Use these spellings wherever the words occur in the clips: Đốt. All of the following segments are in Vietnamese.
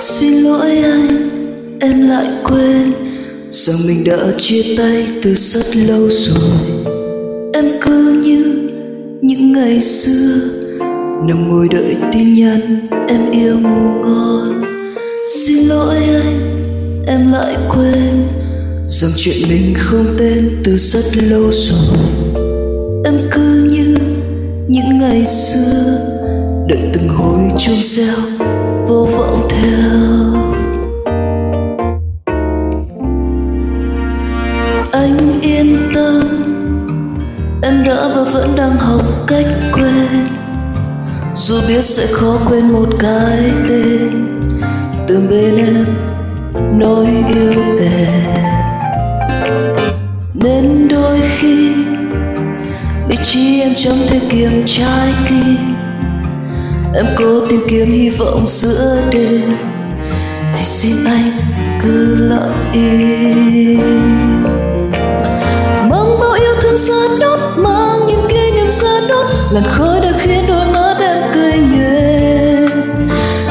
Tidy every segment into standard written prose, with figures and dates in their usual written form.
xin lỗi anh, em lại quên rằng mình đã chia tay từ rất lâu rồi. Em cứ như những ngày xưa nằm ngồi đợi tin nhắn em yêu ngủ ngon. Xin lỗi anh, em lại quên rằng chuyện mình không tên từ rất lâu rồi. Em cứ như những ngày xưa đợi từng hồi chuông reo vô vọng theo. Anh yên tâm, em đã và vẫn đang học cách quên, dù biết sẽ khó quên một cái tên từng bên em nói yêu em. Nên đôi khi lý trí em chẳng thể kiềm trái tim, em cố tìm kiếm hy vọng giữa đêm, thì xin anh cứ lặng im. Mang bao yêu thương ra đốt, mang những kỷ niệm ra đốt, làn khói đã khiến đôi mắt em cười nhuyễn.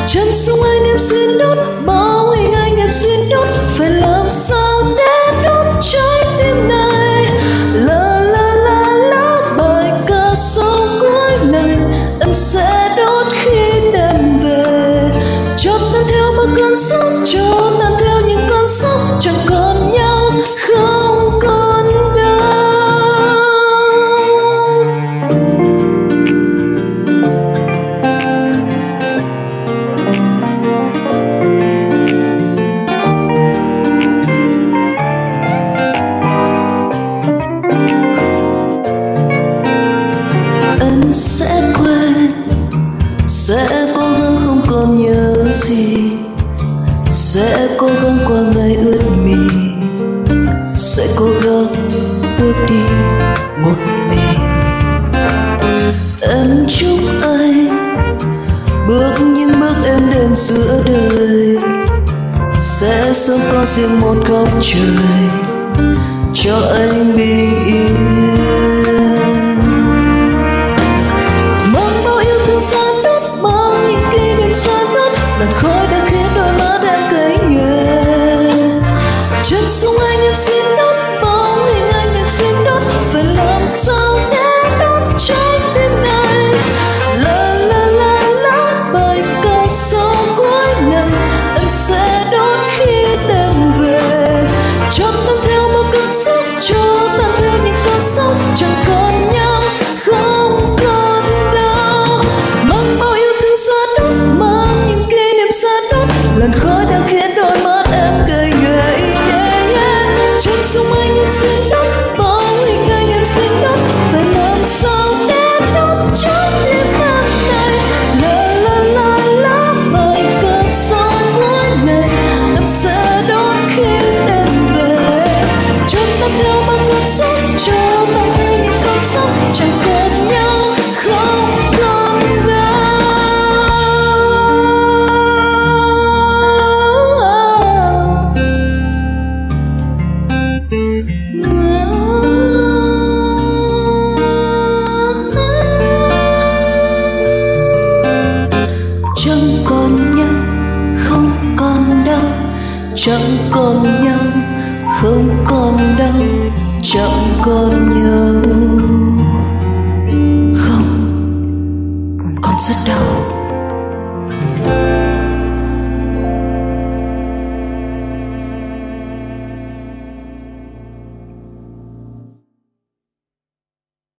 Chân sông anh em xin đốt, bao hình anh em xin đốt, phải làm sao để đốt trái tim này. La la bài ca sau cuối này em sẽ đốt khi em về. Chót năn theo bao cơn sóng, chót năn theo những con sóng, chẳng còn nhau không còn. Sẽ quên, sẽ cố gắng không còn nhớ gì, sẽ cố gắng qua ngày ướt mì, sẽ cố gắng bước đi một mình. Em chúc anh bước những bước em đêm giữa đời, sẽ sớm có riêng một góc trời cho anh bình yên. Sáng đốt, mang những kỷ niệm sáng đốt, làn khói đã khiến đôi mắt em cay nghiệt. Chân sông anh em xin đốt, bóng hình anh em xin đốt, phải làm sao để đốt trái tim này. La bài ca sau cuối này em sẽ đốt khi em về. Chót năn theo một cơn sóng, chót năn theo những cơn sóng, chẳng còn nhau không còn. Mang những kỷ niệm xa đốt, làn khói đã khiến đôi mắt em cay nghiệt. Chân sông anh em xin đốt, bóng hình anh em xin đốt, phải làm sao để đốt trái tim em này. La bài ca sau cuối này em sẽ đốt khi em về. Chót năn theo bao cơn sóng, chót năn theo những cơn sóng, chẳng còn nhau không còn đâu. Chẳng còn nhau không còn đau, chẳng còn nhau không còn đau, chẳng còn nhau không còn rất đau.